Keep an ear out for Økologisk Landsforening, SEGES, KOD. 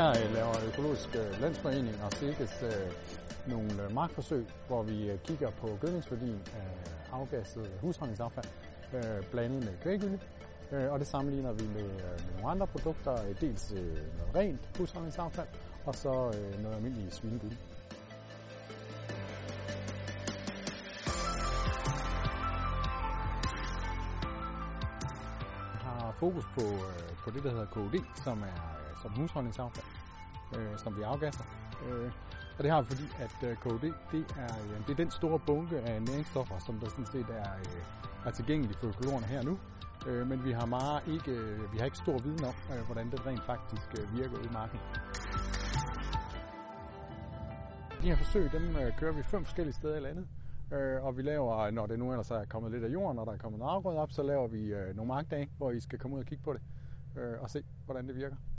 Her laver Økologisk Landsforening og SEGES nogle markforsøg, hvor vi kigger på gødningsværdien af afgasset husholdningsaffald blandet med kvægylde. Og det sammenligner vi med nogle andre produkter, dels noget rent husholdningsaffald og så noget almindeligt svinegylde. Fokus på det, der hedder KOD, som husholdningsaffald, som vi afgasser. Og det har vi, fordi at KOD det er den store bunke af næringsstoffer, som der sådan set er tilgængelig for økologerne her nu. Men vi har ikke stor viden om, hvordan det rent faktisk virker ude i marken. De her forsøg, dem kører vi 5 forskellige steder i landet. Og vi laver, når det nu ellers er kommet lidt af jorden, og der er kommet noget afgrøde op, så laver vi nogle markdage, hvor I skal komme ud og kigge på det og se, hvordan det virker.